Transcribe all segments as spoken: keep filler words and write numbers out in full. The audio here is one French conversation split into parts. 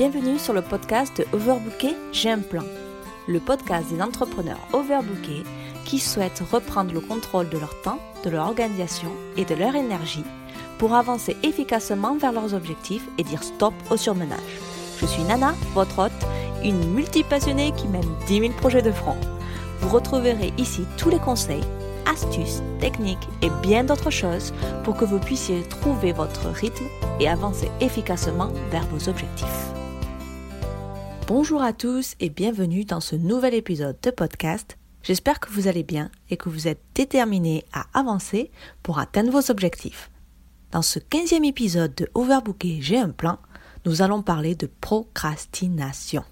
Bienvenue sur le podcast Overbookée, j'ai un plan. Le podcast des entrepreneurs overbookés qui souhaitent reprendre le contrôle de leur temps, de leur organisation et de leur énergie pour avancer efficacement vers leurs objectifs et dire stop au surmenage. Je suis Nana, votre hôte, une multipassionnée qui mène dix mille projets de front. Vous retrouverez ici tous les conseils, astuces, techniques et bien d'autres choses pour que vous puissiez trouver votre rythme et avancer efficacement vers vos objectifs. Bonjour à tous et bienvenue dans ce nouvel épisode de podcast. J'espère que vous allez bien et que vous êtes déterminés à avancer pour atteindre vos objectifs. Dans ce quinzième épisode de Overbookée, j'ai un plan, nous allons parler de procrastination.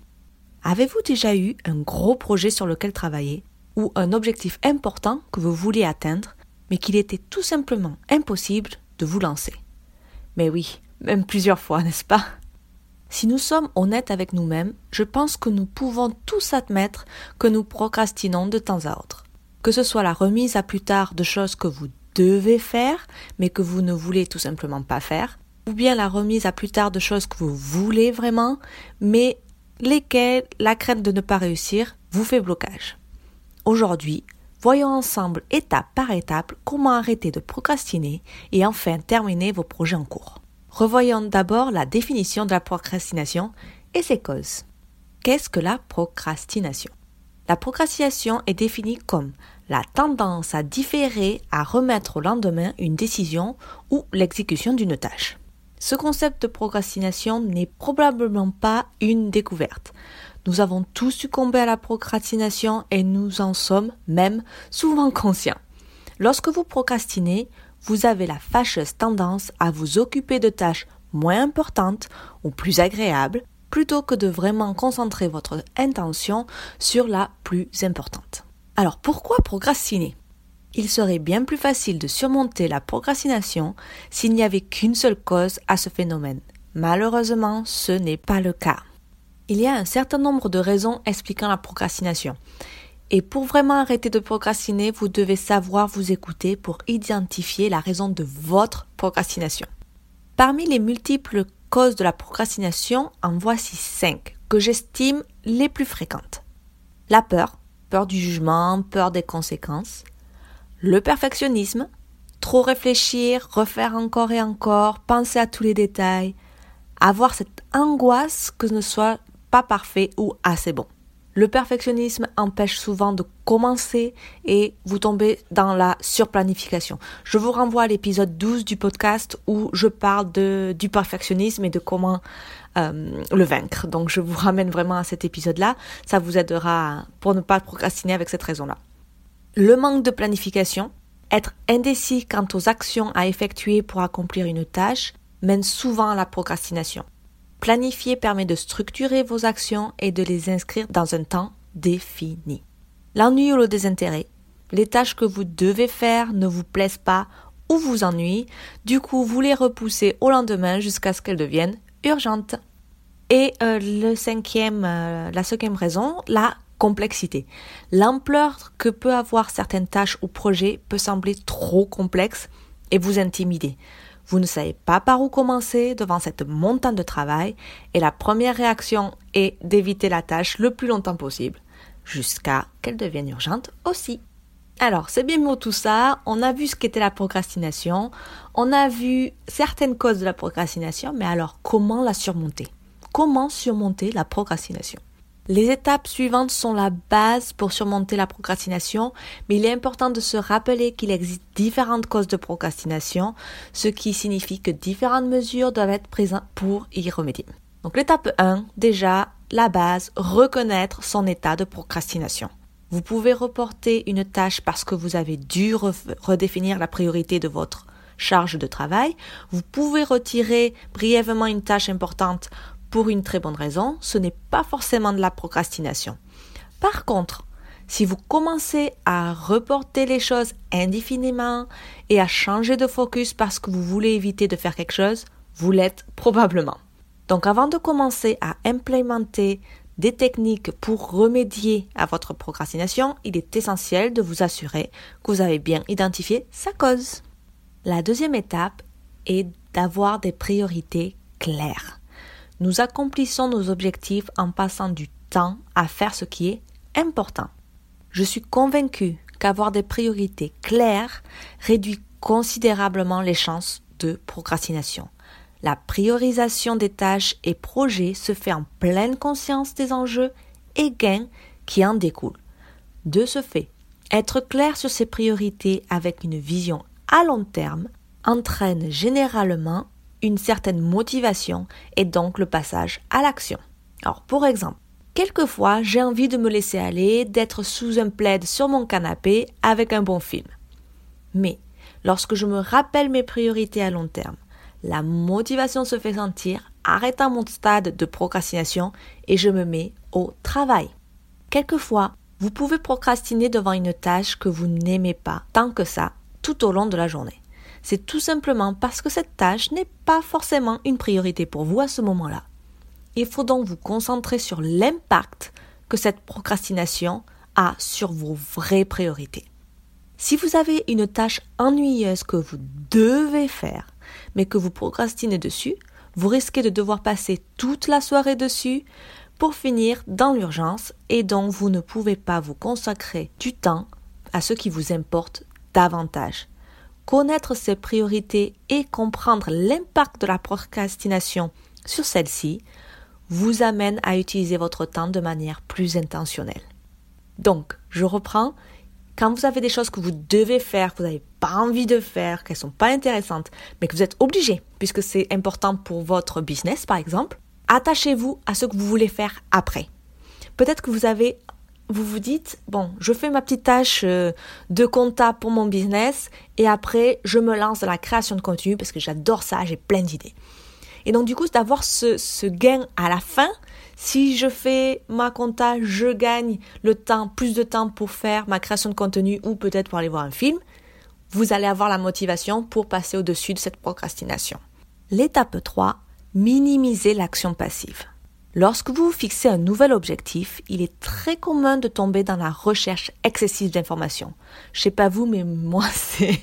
Avez-vous déjà eu un gros projet sur lequel travailler ou un objectif important que vous vouliez atteindre, mais qu'il était tout simplement impossible de vous lancer? Mais oui, même plusieurs fois, n'est-ce pas? Si nous sommes honnêtes avec nous-mêmes, je pense que nous pouvons tous admettre que nous procrastinons de temps à autre. Que ce soit la remise à plus tard de choses que vous devez faire, mais que vous ne voulez tout simplement pas faire, ou bien la remise à plus tard de choses que vous voulez vraiment, mais lesquelles la crainte de ne pas réussir vous fait blocage. Aujourd'hui, voyons ensemble étape par étape comment arrêter de procrastiner et enfin terminer vos projets en cours. Revoyons d'abord la définition de la procrastination et ses causes. Qu'est-ce que la procrastination ? La procrastination est définie comme la tendance à différer, à remettre au lendemain une décision ou l'exécution d'une tâche. Ce concept de procrastination n'est probablement pas une découverte. Nous avons tous succombé à la procrastination et nous en sommes même souvent conscients. Lorsque vous procrastinez, vous avez la fâcheuse tendance à vous occuper de tâches moins importantes ou plus agréables plutôt que de vraiment concentrer votre intention sur la plus importante. Alors pourquoi procrastiner ? Il serait bien plus facile de surmonter la procrastination s'il n'y avait qu'une seule cause à ce phénomène. Malheureusement, ce n'est pas le cas. Il y a un certain nombre de raisons expliquant la procrastination. Et pour vraiment arrêter de procrastiner, vous devez savoir vous écouter pour identifier la raison de votre procrastination. Parmi les multiples causes de la procrastination, en voici cinq que j'estime les plus fréquentes. La peur, peur du jugement, peur des conséquences. Le perfectionnisme, trop réfléchir, refaire encore et encore, penser à tous les détails. Avoir cette angoisse que ne soit pas parfait ou assez bon. Le perfectionnisme empêche souvent de commencer et vous tombez dans la surplanification. Je vous renvoie à l'épisode douze du podcast où je parle de, du perfectionnisme et de comment euh, le vaincre. Donc je vous ramène vraiment à cet épisode-là. Ça vous aidera pour ne pas procrastiner avec cette raison-là. Le manque de planification, être indécis quant aux actions à effectuer pour accomplir une tâche, mène souvent à la procrastination. Planifier permet de structurer vos actions et de les inscrire dans un temps défini. L'ennui ou le désintérêt. Les tâches que vous devez faire ne vous plaisent pas ou vous ennuient, du coup vous les repoussez au lendemain jusqu'à ce qu'elles deviennent urgentes. Et euh, le cinquième, euh, la cinquième raison, la complexité. L'ampleur que peut avoir certaines tâches ou projets peut sembler trop complexe et vous intimider. Vous ne savez pas par où commencer devant cette montagne de travail et la première réaction est d'éviter la tâche le plus longtemps possible, jusqu'à qu'elle devienne urgente aussi. Alors, c'est bien beau tout ça, on a vu ce qu'était la procrastination, on a vu certaines causes de la procrastination, mais alors comment la surmonter ? Comment surmonter la procrastination ? Les étapes suivantes sont la base pour surmonter la procrastination, mais il est important de se rappeler qu'il existe différentes causes de procrastination, ce qui signifie que différentes mesures doivent être prises pour y remédier. Donc l'étape un, déjà, la base, reconnaître son état de procrastination. Vous pouvez reporter une tâche parce que vous avez dû re- redéfinir la priorité de votre charge de travail. Vous pouvez retirer brièvement une tâche importante pour une très bonne raison, ce n'est pas forcément de la procrastination. Par contre, si vous commencez à reporter les choses indéfiniment et à changer de focus parce que vous voulez éviter de faire quelque chose, vous l'êtes probablement. Donc avant de commencer à implémenter des techniques pour remédier à votre procrastination, il est essentiel de vous assurer que vous avez bien identifié sa cause. La deuxième étape est d'avoir des priorités claires. nous accomplissons nos objectifs en passant du temps à faire ce qui est important. Je suis convaincue qu'avoir des priorités claires réduit considérablement les chances de procrastination. La priorisation des tâches et projets se fait en pleine conscience des enjeux et gains qui en découlent. De ce fait, être clair sur ses priorités avec une vision à long terme entraîne généralement une certaine motivation et donc le passage à l'action. Alors, pour exemple, quelquefois, j'ai envie de me laisser aller, d'être sous un plaid sur mon canapé avec un bon film. Mais lorsque je me rappelle mes priorités à long terme, la motivation se fait sentir, arrêtant mon stade de procrastination et je me mets au travail. Quelquefois, vous pouvez procrastiner devant une tâche que vous n'aimez pas tant que ça tout au long de la journée. C'est tout simplement parce que cette tâche n'est pas forcément une priorité pour vous à ce moment-là. Il faut donc vous concentrer sur l'impact que cette procrastination a sur vos vraies priorités. Si vous avez une tâche ennuyeuse que vous devez faire, mais que vous procrastinez dessus, vous risquez de devoir passer toute la soirée dessus pour finir dans l'urgence et donc vous ne pouvez pas vous consacrer du temps à ce qui vous importe davantage. Connaître ses priorités et comprendre l'impact de la procrastination sur celle-ci vous amène à utiliser votre temps de manière plus intentionnelle. Donc, je reprends, quand vous avez des choses que vous devez faire, que vous n'avez pas envie de faire, qu'elles ne sont pas intéressantes, mais que vous êtes obligé, puisque c'est important pour votre business par exemple, attachez-vous à ce que vous voulez faire après. Peut-être que vous avez... Vous vous dites, bon, je fais ma petite tâche de compta pour mon business et après, je me lance dans la création de contenu parce que j'adore ça, j'ai plein d'idées. Et donc, du coup, d'avoir ce, ce gain à la fin, si je fais ma compta, je gagne le temps, plus de temps pour faire ma création de contenu ou peut-être pour aller voir un film, vous allez avoir la motivation pour passer au-dessus de cette procrastination. L'étape trois, minimiser l'action passive. Lorsque vous fixez un nouvel objectif, il est très commun de tomber dans la recherche excessive d'informations. Je sais pas vous, mais moi, c'est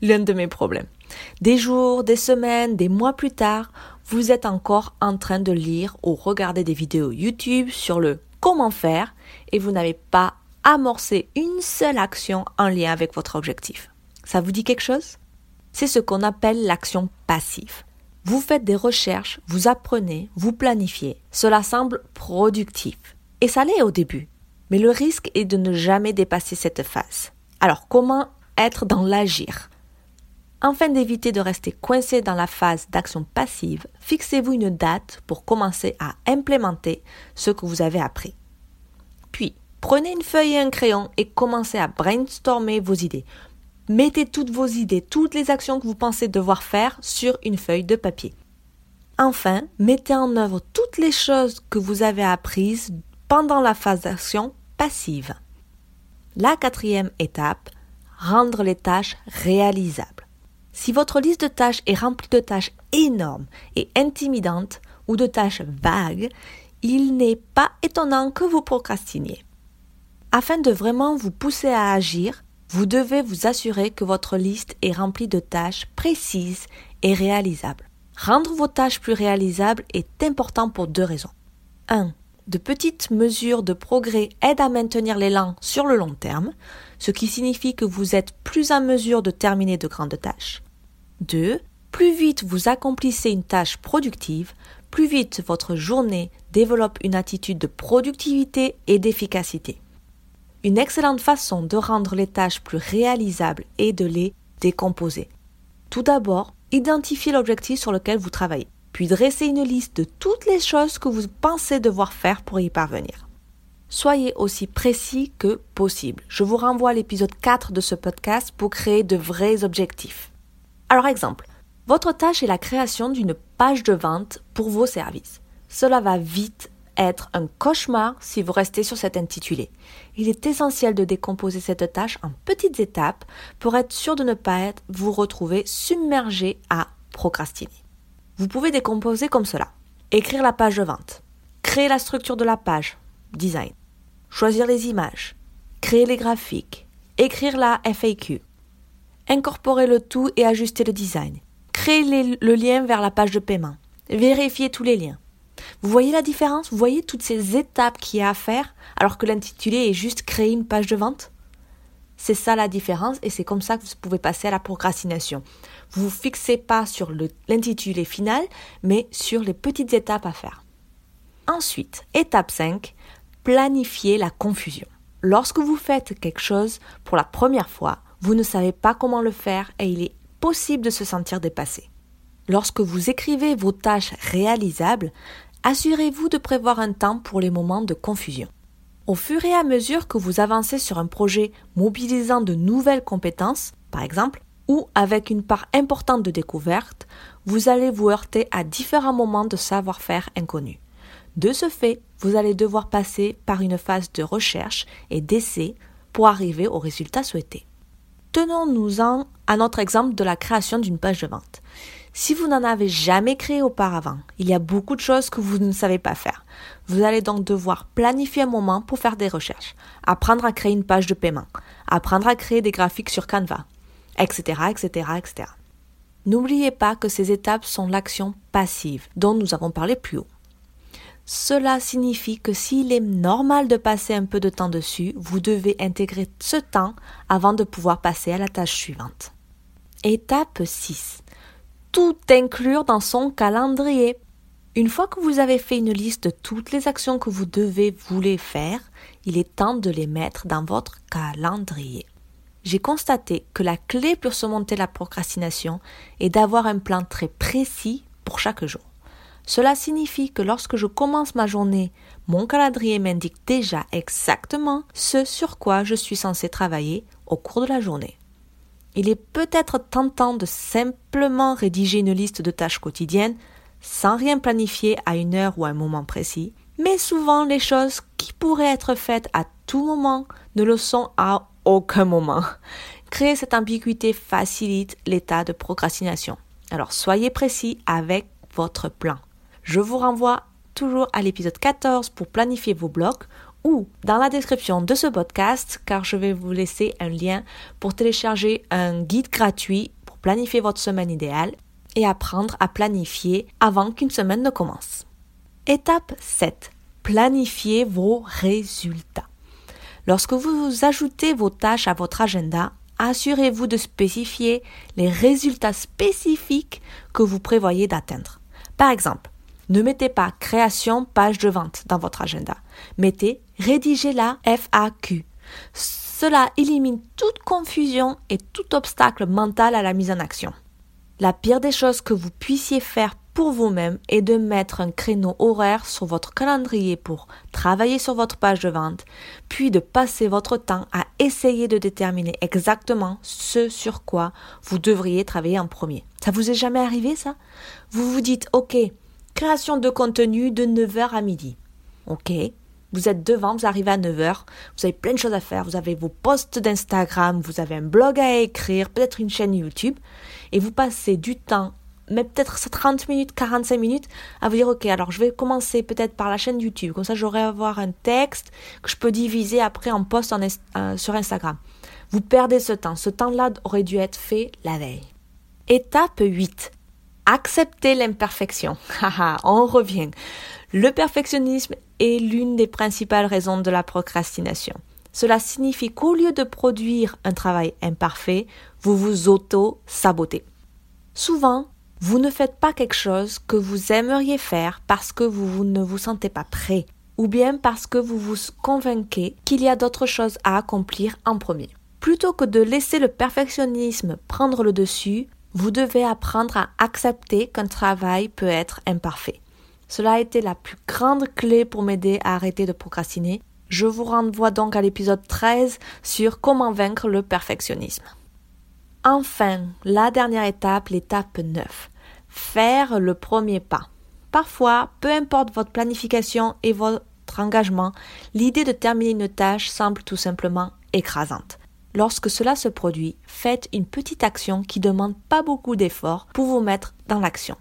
l'un de mes problèmes. Des jours, des semaines, des mois plus tard, vous êtes encore en train de lire ou regarder des vidéos YouTube sur le comment faire et vous n'avez pas amorcé une seule action en lien avec votre objectif. Ça vous dit quelque chose ? C'est ce qu'on appelle l'action passive. Vous faites des recherches, vous apprenez, vous planifiez. Cela semble productif. Et ça l'est au début. Mais le risque est de ne jamais dépasser cette phase. Alors, comment être dans l'agir ? Afin d'éviter de rester coincé dans la phase d'action passive, fixez-vous une date pour commencer à implémenter ce que vous avez appris. Puis, prenez une feuille et un crayon et commencez à brainstormer vos idées. Mettez toutes vos idées, toutes les actions que vous pensez devoir faire sur une feuille de papier. Enfin, mettez en œuvre toutes les choses que vous avez apprises pendant la phase d'action passive. La quatrième étape, rendre les tâches réalisables. Si votre liste de tâches est remplie de tâches énormes et intimidantes ou de tâches vagues, il n'est pas étonnant que vous procrastiniez. Afin de vraiment vous pousser à agir, vous devez vous assurer que votre liste est remplie de tâches précises et réalisables. Rendre vos tâches plus réalisables est important pour deux raisons. un. De petites mesures de progrès aident à maintenir l'élan sur le long terme, ce qui signifie que vous êtes plus en mesure de terminer de grandes tâches. deux. Plus vite vous accomplissez une tâche productive, plus vite votre journée développe une attitude de productivité et d'efficacité. Une excellente façon de rendre les tâches plus réalisables est de les décomposer. Tout d'abord, identifiez l'objectif sur lequel vous travaillez, puis dressez une liste de toutes les choses que vous pensez devoir faire pour y parvenir. Soyez aussi précis que possible. Je vous renvoie à l'épisode quatre de ce podcast pour créer de vrais objectifs. Alors exemple, votre tâche est la création d'une page de vente pour vos services. Cela va vite être un cauchemar si vous restez sur cet intitulé. Il est essentiel de décomposer cette tâche en petites étapes pour être sûr de ne pas être, vous retrouver submergé à procrastiner. Vous pouvez décomposer comme cela. Écrire la page de vente. Créer la structure de la page. Design. Choisir les images. Créer les graphiques. Écrire la F A Q. Incorporer le tout et ajuster le design. Créer les, le lien vers la page de paiement. Vérifier tous les liens. Vous voyez la différence? Vous voyez toutes ces étapes qu'il y a à faire alors que l'intitulé est juste créer une page de vente? C'est ça la différence et c'est comme ça que vous pouvez passer à la procrastination. Vous ne vous fixez pas sur le, l'intitulé final, mais sur les petites étapes à faire. Ensuite, étape cinq, planifier la confusion. Lorsque vous faites quelque chose pour la première fois, vous ne savez pas comment le faire et il est possible de se sentir dépassé. Lorsque vous écrivez vos tâches réalisables, assurez-vous de prévoir un temps pour les moments de confusion. Au fur et à mesure que vous avancez sur un projet mobilisant de nouvelles compétences, par exemple, ou avec une part importante de découverte, vous allez vous heurter à différents moments de savoir-faire inconnus. De ce fait, vous allez devoir passer par une phase de recherche et d'essai pour arriver au résultat souhaité. Tenons-nous-en à notre exemple de la création d'une page de vente. Si vous n'en avez jamais créé auparavant, il y a beaucoup de choses que vous ne savez pas faire. Vous allez donc devoir planifier un moment pour faire des recherches, apprendre à créer une page de paiement, apprendre à créer des graphiques sur Canva, et cetera, et cetera, et cetera. N'oubliez pas que ces étapes sont l'action passive dont nous avons parlé plus haut. Cela signifie que s'il est normal de passer un peu de temps dessus, vous devez intégrer ce temps avant de pouvoir passer à la tâche suivante. Étape six. Tout inclure dans son calendrier. Une fois que vous avez fait une liste de toutes les actions que vous devez voulez faire, il est temps de les mettre dans votre calendrier. J'ai constaté que la clé pour surmonter la procrastination est d'avoir un plan très précis pour chaque jour. Cela signifie que lorsque je commence ma journée, mon calendrier m'indique déjà exactement ce sur quoi je suis censé travailler au cours de la journée. Il est peut-être tentant de simplement rédiger une liste de tâches quotidiennes sans rien planifier à une heure ou à un moment précis, mais souvent les choses qui pourraient être faites à tout moment ne le sont à aucun moment. Créer cette ambiguïté facilite l'état de procrastination. Alors soyez précis avec votre plan. Je vous renvoie toujours à l'épisode quatorze pour planifier vos blocs ou dans la description de ce podcast car je vais vous laisser un lien pour télécharger un guide gratuit pour planifier votre semaine idéale et apprendre à planifier avant qu'une semaine ne commence. Étape sept. Planifiez vos résultats. Lorsque vous ajoutez vos tâches à votre agenda, assurez-vous de spécifier les résultats spécifiques que vous prévoyez d'atteindre. Par exemple, ne mettez pas « création page de vente » dans votre agenda. Mettez « rédiger la F A Q ». Cela élimine toute confusion et tout obstacle mental à la mise en action. La pire des choses que vous puissiez faire pour vous-même est de mettre un créneau horaire sur votre calendrier pour travailler sur votre page de vente, puis de passer votre temps à essayer de déterminer exactement ce sur quoi vous devriez travailler en premier. Ça vous est jamais arrivé, ça? Vous vous dites « Ok, création de contenu de neuf heures à midi. » Ok, vous êtes devant, vous arrivez à neuf heures, vous avez plein de choses à faire, vous avez vos posts d'Instagram, vous avez un blog à écrire, peut-être une chaîne YouTube, et vous passez du temps, mais peut-être trente minutes, quarante-cinq minutes, à vous dire « Ok, alors je vais commencer peut-être par la chaîne YouTube, comme ça j'aurai à avoir un texte que je peux diviser après en post en est, euh, sur Instagram. » Vous perdez ce temps, ce temps-là aurait dû être fait la veille. Étape huit. Accepter l'imperfection. On revient. Le perfectionnisme est l'une des principales raisons de la procrastination. Cela signifie qu'au lieu de produire un travail imparfait, vous vous auto-sabotez. Souvent, vous ne faites pas quelque chose que vous aimeriez faire parce que vous ne vous sentez pas prêt ou bien parce que vous vous convainquez qu'il y a d'autres choses à accomplir en premier. Plutôt que de laisser le perfectionnisme prendre le dessus, vous devez apprendre à accepter qu'un travail peut être imparfait. Cela a été la plus grande clé pour m'aider à arrêter de procrastiner. Je vous renvoie donc à l'épisode treize sur comment vaincre le perfectionnisme. Enfin, la dernière étape, l'étape neuf. Faire le premier pas. Parfois, peu importe votre planification et votre engagement, l'idée de terminer une tâche semble tout simplement écrasante. Lorsque cela se produit, faites une petite action qui ne demande pas beaucoup d'efforts pour vous mettre dans l'action.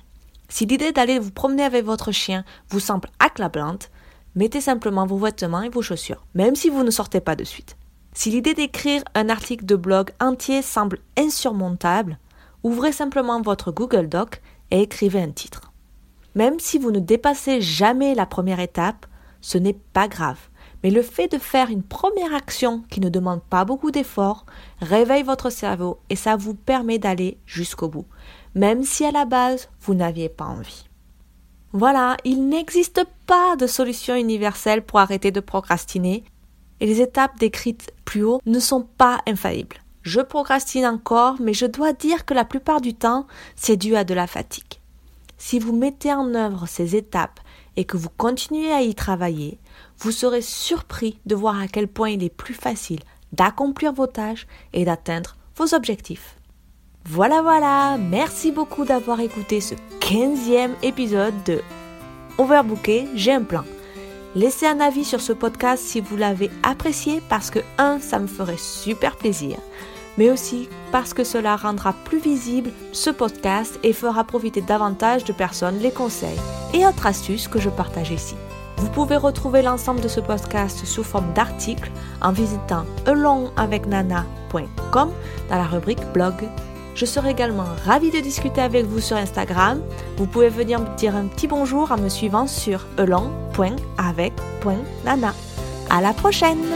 Si l'idée d'aller vous promener avec votre chien vous semble accablante, mettez simplement vos vêtements et vos chaussures, même si vous ne sortez pas de suite. Si l'idée d'écrire un article de blog entier semble insurmontable, ouvrez simplement votre Google Doc et écrivez un titre. Même si vous ne dépassez jamais la première étape, ce n'est pas grave. Mais le fait de faire une première action qui ne demande pas beaucoup d'efforts réveille votre cerveau et ça vous permet d'aller jusqu'au bout, même si à la base, vous n'aviez pas envie. Voilà, il n'existe pas de solution universelle pour arrêter de procrastiner et les étapes décrites plus haut ne sont pas infaillibles. Je procrastine encore, mais je dois dire que la plupart du temps, c'est dû à de la fatigue. Si vous mettez en œuvre ces étapes et que vous continuez à y travailler, vous serez surpris de voir à quel point il est plus facile d'accomplir vos tâches et d'atteindre vos objectifs. Voilà, voilà, merci beaucoup d'avoir écouté ce quinzième épisode de Overbookée, j'ai un plan. Laissez un avis sur ce podcast si vous l'avez apprécié parce que un, ça me ferait super plaisir, mais aussi parce que cela rendra plus visible ce podcast et fera profiter davantage de personnes les conseils et autres astuces que je partage ici. Vous pouvez retrouver l'ensemble de ce podcast sous forme d'article en visitant elong avec nana point com dans la rubrique blog. Je serai également ravie de discuter avec vous sur Instagram. Vous pouvez venir me dire un petit bonjour en me suivant sur elong point avec point nana. À la prochaine!